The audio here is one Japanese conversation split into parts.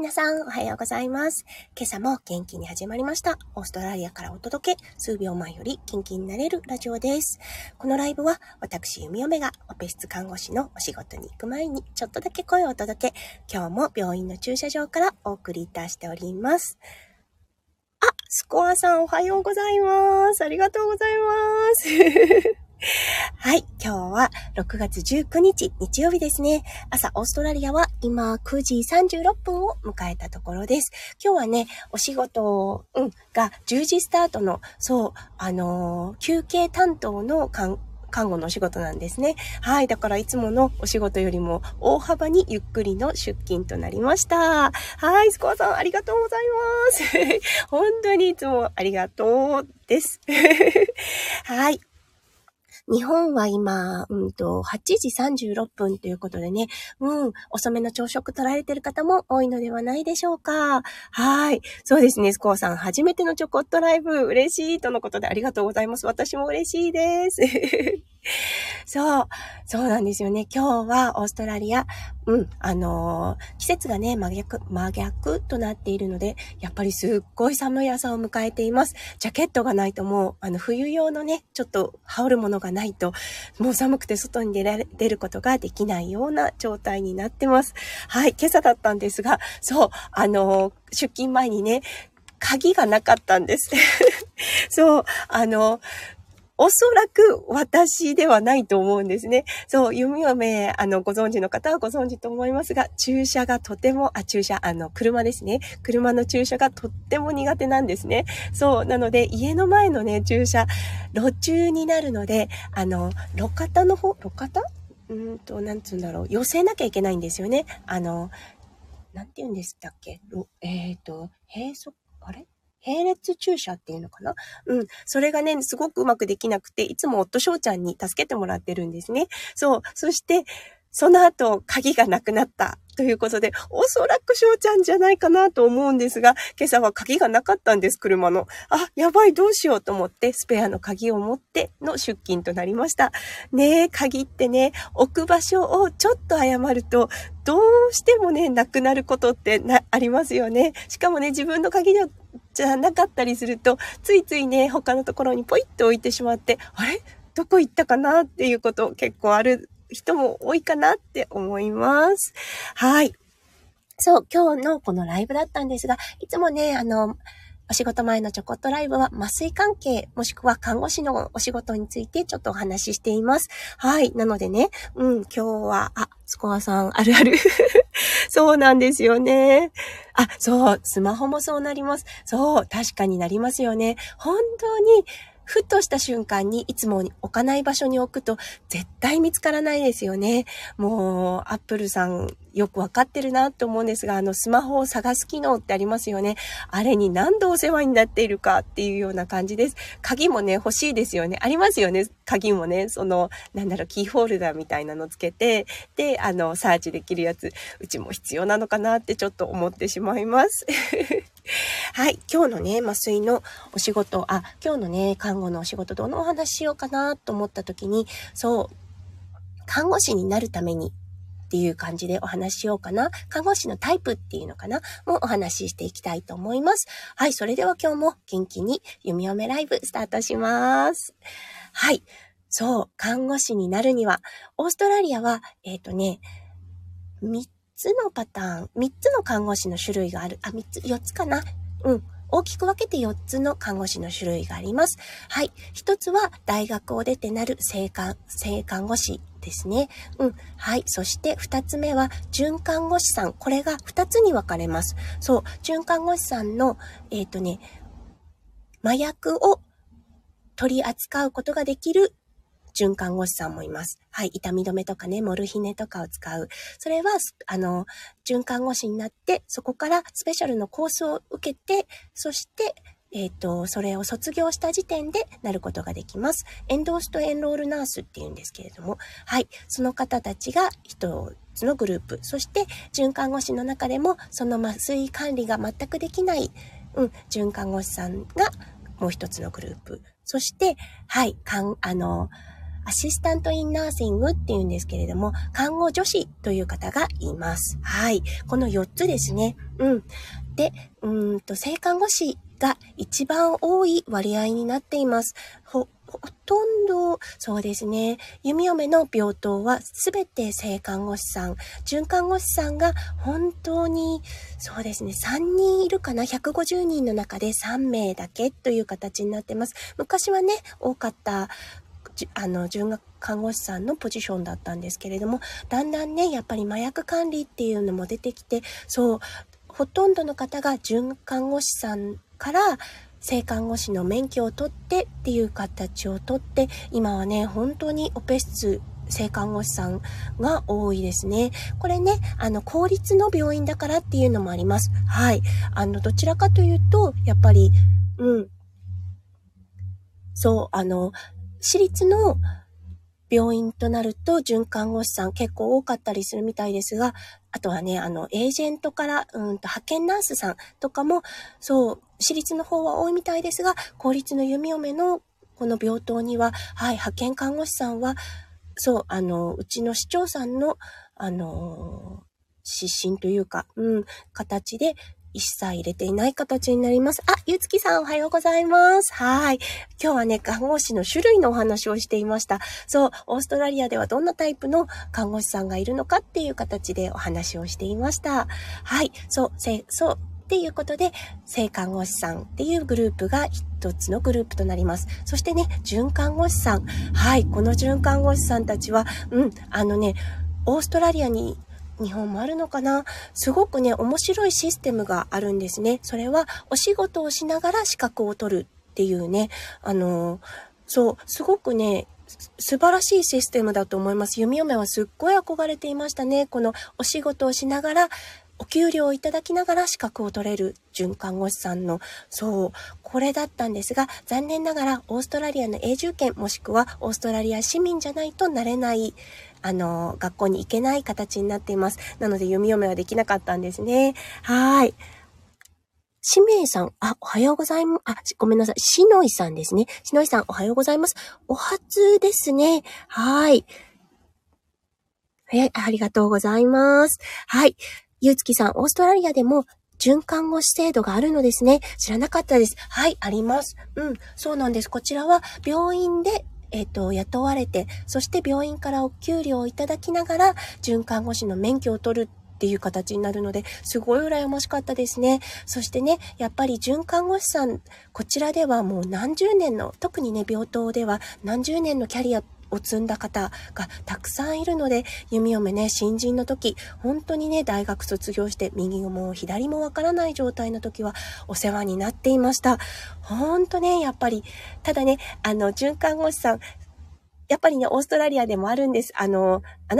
皆さんおはようございます。今朝も元気に始まりました。オーストラリアからお届け、数秒前より元気になれるラジオです。このライブは私弓嫁がオペ室看護師のお仕事に行く前にちょっとだけ声をお届け、今日も病院の駐車場からお送りいたしております。あ、スコアさんおはようございます。ありがとうございますはい、今日は6月19日日曜日ですね。朝オーストラリアは今9時36分を迎えたところです。今日はね、お仕事、が10時スタートの、休憩担当の看護のお仕事なんですね。はい、だからいつものお仕事よりも大幅にゆっくりの出勤となりました。はい、スコアさんありがとうございます。本当にいつもありがとうです。はい。日本は今、8時36分ということでね、遅めの朝食取られてる方も多いのではないでしょうか。はい。そうですね、スコアさん、初めてのちょこっとライブ、嬉しいとのことでありがとうございます。私も嬉しいです。そうなんですよね。今日はオーストラリア、季節がね、真逆となっているので、やっぱりすっごい寒い朝を迎えています。ジャケットがないともう、冬用のね、ちょっと羽織るものがないと、もう寒くて外に出ることができないような状態になってます。はい、今朝だったんですが、出勤前にね、鍵がなかったんです。そう、おそらく私ではないと思うんですね。そう、弓嫁、ご存知の方はご存知と思いますが、車ですね。車の駐車がとっても苦手なんですね。そう、なので、家の前のね、駐車、路中になるので、寄せなきゃいけないんですよね。なんて言うんでしたっけ？並列駐車っていうのかな？それがね、すごくうまくできなくて、いつも夫翔ちゃんに助けてもらってるんですね。そう。そして、その後、鍵がなくなったということで、おそらく翔ちゃんじゃないかなと思うんですが、今朝は鍵がなかったんです、車の。あ、やばい、どうしようと思って、スペアの鍵を持っての出勤となりました。ねえ、鍵ってね、置く場所をちょっと誤ると、どうしてもね、なくなることってありますよね。しかもね、自分の鍵ではじゃなかったりすると、ついついね、他のところにポイッと置いてしまって、あれ？どこ行ったかなっていうこと結構ある人も多いかなって思います。はい。そう、今日のこのライブだったんですが、いつもね、お仕事前のちょこっとライブは麻酔関係もしくは看護師のお仕事についてちょっとお話ししています。はい。なのでね、今日は、スコアさんあるある。そうなんですよね。あ、そう、スマホもそうなります。そう、確かになりますよね。本当に、ふとした瞬間にいつも置かない場所に置くと絶対見つからないですよね。もうアップルさんよくわかってるなと思うんですが、スマホを探す機能ってありますよね。あれに何度お世話になっているかっていうような感じです。鍵もね、欲しいですよね。ありますよね。鍵もね、キーホルダーみたいなのつけて、で、サーチできるやつ、うちも必要なのかなってちょっと思ってしまいます。はい。今日のね、麻酔のお仕事、今日のね、看護のお仕事、どのお話しようかなと思った時に、そう、看護師になるためにっていう感じでお話ししようかな。看護師のタイプっていうのかなもお話ししていきたいと思います。はい。それでは今日も元気に弓嫁ライブスタートします。はい。そう、看護師になるには、オーストラリアは、3つの看護師の種類がある。4つかな。大きく分けて4つの看護師の種類があります。はい。1つは大学を出てなる正看護師ですね。はい。そして2つ目は準看護師さん。これが2つに分かれます。そう。準看護師さんの、麻薬を取り扱うことができる準看護師さんもいます。はい。痛み止めとかね、モルヒネとかを使う。それは、準看護師になって、そこからスペシャルのコースを受けて、そして、それを卒業した時点でなることができます。エンドースとエンロールナースっていうんですけれども、はい。その方たちが一つのグループ。そして、準看護師の中でも、その麻酔管理が全くできない、準看護師さんがもう一つのグループ。そして、はい、アシスタントインナーシングっていうんですけれども、看護助手という方がいます。はい。この4つですね。うん。で、正看護師が一番多い割合になっています。ほとんど、そうですね。弓嫁の病棟はすべて正看護師さん、准看護師さんが本当に、そうですね、3人いるかな、150人の中で3名だけという形になってます。昔はね、多かった、准看護師さんのポジションだったんですけれども、だんだんね、やっぱり麻薬管理っていうのも出てきて、そう、ほとんどの方が准看護師さんから、正看護師の免許を取ってっていう形を取って、今はね、本当にオペ室、正看護師さんが多いですね。これね、公立の病院だからっていうのもあります。はい。どちらかというと、やっぱり、そう、私立の病院となると、准看護師さん結構多かったりするみたいですが、あとはね、エージェントから、派遣ナースさんとかも、そう、私立の方は多いみたいですが、公立の弓嫁のこの病棟には、はい、派遣看護師さんは、そう、うちの市長さんの、指針というか、形で、一切入れていない形になります。あ、ゆつきさんおはようございます。はい。今日はね、看護師の種類のお話をしていました。そう、オーストラリアではどんなタイプの看護師さんがいるのかっていう形でお話をしていました。はい。そう、っていうことで、正看護師さんっていうグループが一つのグループとなります。そしてね、准看護師さん。はい。この准看護師さんたちは、オーストラリアに日本もあるのかな？すごくね、面白いシステムがあるんですね。それは、お仕事をしながら資格を取るっていうね、そう、すごくね、素晴らしいシステムだと思います。弓嫁はすっごい憧れていましたね。このお仕事をしながら、お給料をいただきながら資格を取れる准看護師さんの、そう、これだったんですが、残念ながらオーストラリアの永住権もしくはオーストラリア市民じゃないとなれない、学校に行けない形になっています。なので、弓嫁はできなかったんですね。はい。しめいさん、おはようございます。ごめんなさい。しのいさんですね。しのいさん、おはようございます。お初ですね。はい。ありがとうございます。はい。ゆうつきさん、オーストラリアでも准看護師制度があるのですね。知らなかったです。はい、あります。そうなんです。こちらは病院で、雇われて、そして病院からお給料をいただきながら、准看護師の免許を取るっていう形になるので、すごい羨ましかったですね。そしてね、やっぱり准看護師さん、こちらではもう何十年の、特にね、病棟では何十年のキャリア、を積んだ方がたくさんいるので、弓嫁ね、新人の時、本当にね、大学卒業して右も左もわからない状態の時はお世話になっていました。ほんとね、やっぱり、ただね、准看護師さん、やっぱりね、オーストラリアでもあるんです。あな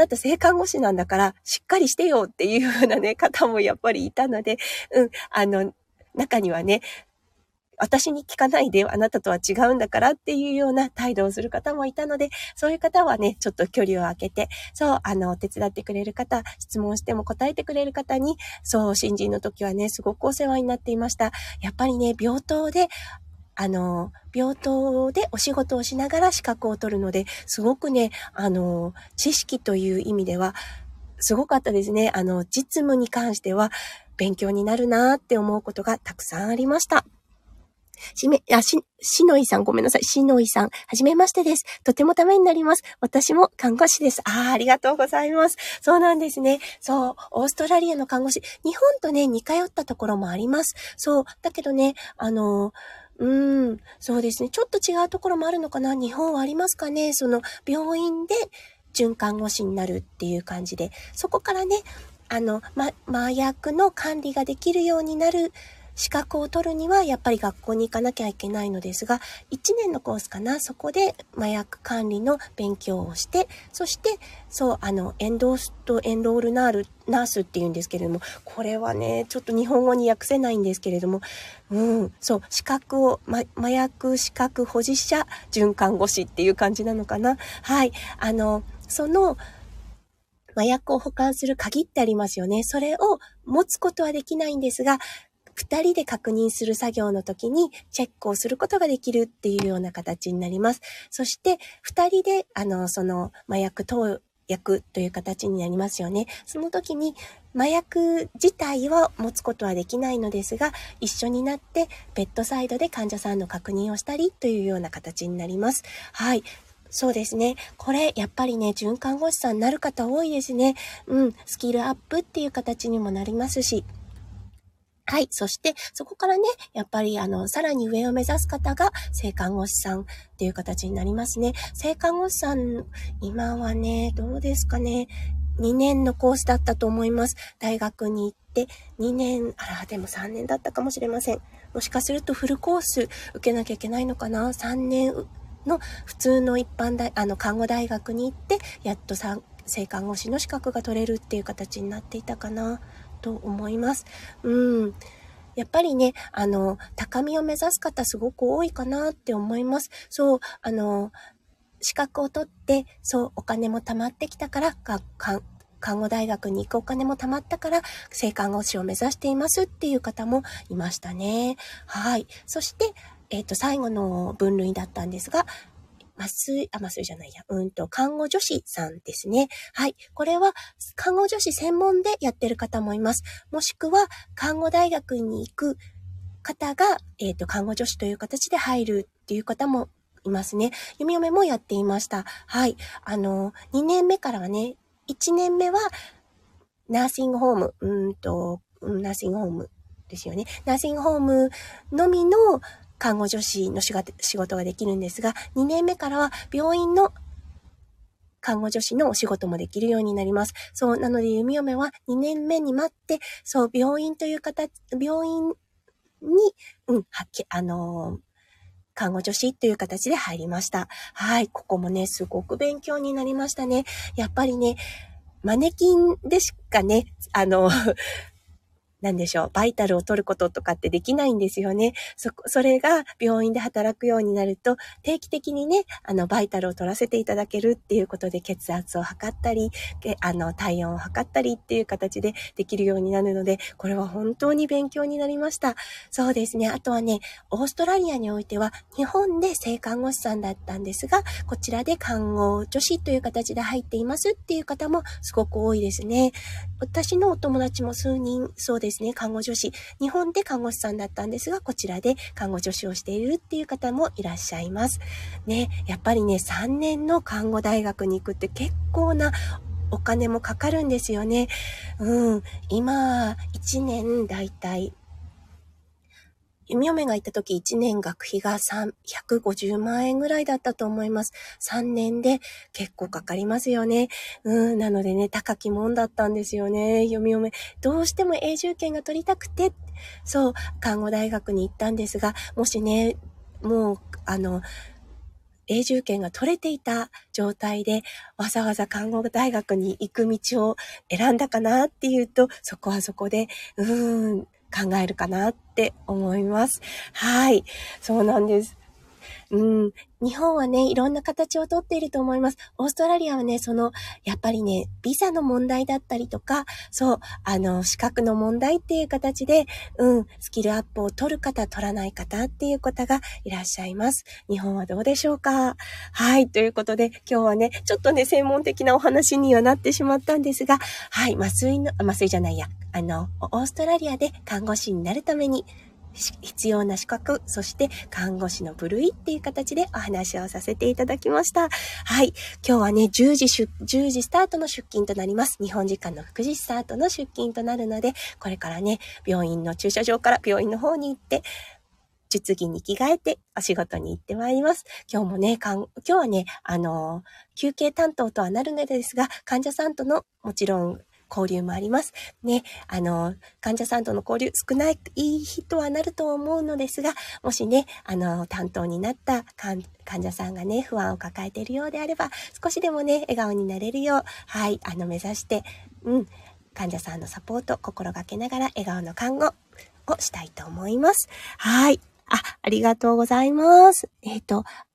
た正看護師なんだから、しっかりしてよっていうようなね、方もやっぱりいたので、中にはね、私に聞かないで、あなたとは違うんだからっていうような態度をする方もいたので、そういう方はね、ちょっと距離を空けて、そう、手伝ってくれる方、質問しても答えてくれる方に、そう、新人の時はね、すごくお世話になっていました。やっぱりね、病棟でお仕事をしながら資格を取るので、すごくね、知識という意味では、すごかったですね。実務に関しては、勉強になるなーって思うことがたくさんありました。しのいさん、ごめんなさい。しのいさん、はじめましてです。とてもためになります。私も看護師です。ありがとうございます。そうなんですね。そう、オーストラリアの看護師、日本とね、似通ったところもあります。そう、だけどね、そうですね。ちょっと違うところもあるのかな。日本はありますかね。その、病院で、准看護師になるっていう感じで、そこからね、麻薬の管理ができるようになる、資格を取るにはやっぱり学校に行かなきゃいけないのですが、1年のコースかな、そこで麻薬管理の勉強をして、そして、そう、エンロールナースっていうんですけれども、これはね、ちょっと日本語に訳せないんですけれども、そう、資格を、麻薬資格保持者、准看護師っていう感じなのかな。はい、その、麻薬を保管する鍵ってありますよね。それを持つことはできないんですが、2人で確認する作業の時にチェックをすることができるっていうような形になります。そして2人でその麻薬投薬という形になりますよね。その時に麻薬自体は持つことはできないのですが、一緒になってベッドサイドで患者さんの確認をしたりというような形になります。はい。そうですね。これ、やっぱりね、准看護師さんになる方多いですね。うん。スキルアップっていう形にもなりますし。はい。そして、そこからね、やっぱり、さらに上を目指す方が、正看護師さんっていう形になりますね。正看護師さん、今はね、どうですかね。2年のコースだったと思います。大学に行って、2年、あら、でも3年だったかもしれません。もしかするとフルコース受けなきゃいけないのかな。3年、の普通の一般大看護大学に行ってやっと正看護師の資格が取れるっていう形になっていたかなと思います。うん、やっぱりね高みを目指す方すごく多いかなって思います。そう資格を取ってそうお金も貯まってきたから看護大学に行くお金も貯まったから正看護師を目指していますっていう方もいましたね。はい、そして。最後の分類だったんですが、看護助士さんですね。はい。これは、看護助士専門でやってる方もいます。もしくは、看護大学に行く方が、看護助士という形で入るっていう方もいますね。弓嫁もやっていました。はい。2年目からはね、1年目は、ナーシングホームのみの、看護助士の仕事ができるんですが、2年目からは病院の看護助士のお仕事もできるようになります。そう、なので弓嫁は2年目に待って、そう、病院に、看護助士という形で入りました。はい、ここもね、すごく勉強になりましたね。やっぱりね、マネキンでしかね、バイタルを取ることとかってできないんですよね。それが病院で働くようになると、定期的にね、バイタルを取らせていただけるっていうことで、血圧を測ったり、体温を測ったりっていう形でできるようになるので、これは本当に勉強になりました。そうですね。あとはね、オーストラリアにおいては、日本で正看護師さんだったんですが、こちらで看護助士という形で入っていますっていう方もすごく多いですね。私のお友達も数人、そうですね。看護助士。日本で看護師さんだったんですが、こちらで看護助手をしているっていう方もいらっしゃいます。ね、やっぱりね、3年の看護大学に行くって結構なお金もかかるんですよね。うん、今、1年だいたい、弓嫁が行った時1年学費が150万円ぐらいだったと思います。3年で結構かかりますよね。なのでね、高きもんだったんですよね。弓嫁。どうしても永住権が取りたくて、そう、看護大学に行ったんですが、もしね、もう、永住権が取れていた状態でわざわざ看護大学に行く道を選んだかなっていうと、そこはそこで、考えるかなって思います。はい。そうなんです。日本はね、いろんな形をとっていると思います。オーストラリアはね、やっぱりね、ビザの問題だったりとか、そう、資格の問題っていう形で、スキルアップを取る方、取らない方っていう方がいらっしゃいます。日本はどうでしょうか？はい、ということで、今日はね、ちょっとね、専門的なお話にはなってしまったんですが、はい、オーストラリアで看護師になるために、必要な資格、そして看護師の部類っていう形でお話をさせていただきました。はい。今日はね、10時スタートの出勤となります。日本時間の9時スタートの出勤となるので、これからね、病院の駐車場から病院の方に行って、術着に着替えてお仕事に行ってまいります。今日はね、休憩担当とはなるのですが、患者さんとの、もちろん、交流もあります。ね、患者さんとの交流少ない、いい日とはなると思うのですが、もしね、担当になった患者さんがね、不安を抱えているようであれば、少しでもね、笑顔になれるよう、はい、目指して、患者さんのサポート、心がけながら笑顔の看護をしたいと思います。はい。ありがとうございます。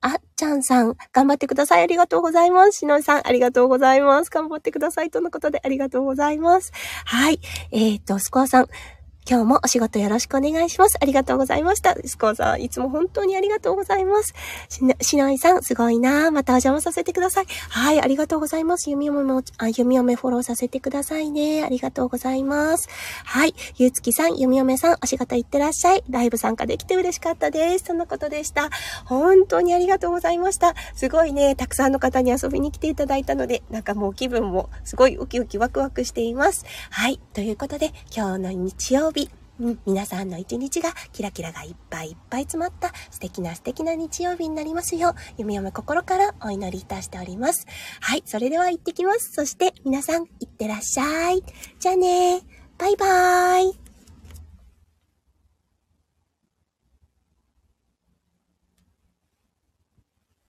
あっちゃんさん、頑張ってください。ありがとうございます。しのりさん、ありがとうございます。頑張ってください。とのことで、ありがとうございます。はい。スコアさん、今日もお仕事よろしくお願いします。ありがとうございました。スコーさん、いつも本当にありがとうございます。しのいさん、すごいなぁ。またお邪魔させてください。はい、ありがとうございます。ゆみおめフォローさせてくださいね。ありがとうございます。はい、ゆうつきさん、ゆみおめさん、お仕事いってらっしゃい。ライブ参加できて嬉しかったです。そのことでした。本当にありがとうございました。すごいね、たくさんの方に遊びに来ていただいたので、なんかもう気分もすごいウキウキワクワクしています。はい、ということで、今日の日曜日、皆さんの一日がキラキラがいっぱいいっぱい詰まった素敵な素敵な日曜日になりますよう、ゆみおめ心からお祈りいたしております。はい、それでは行ってきます。そして皆さん、いってらっしゃい。じゃあね、バイバーイ。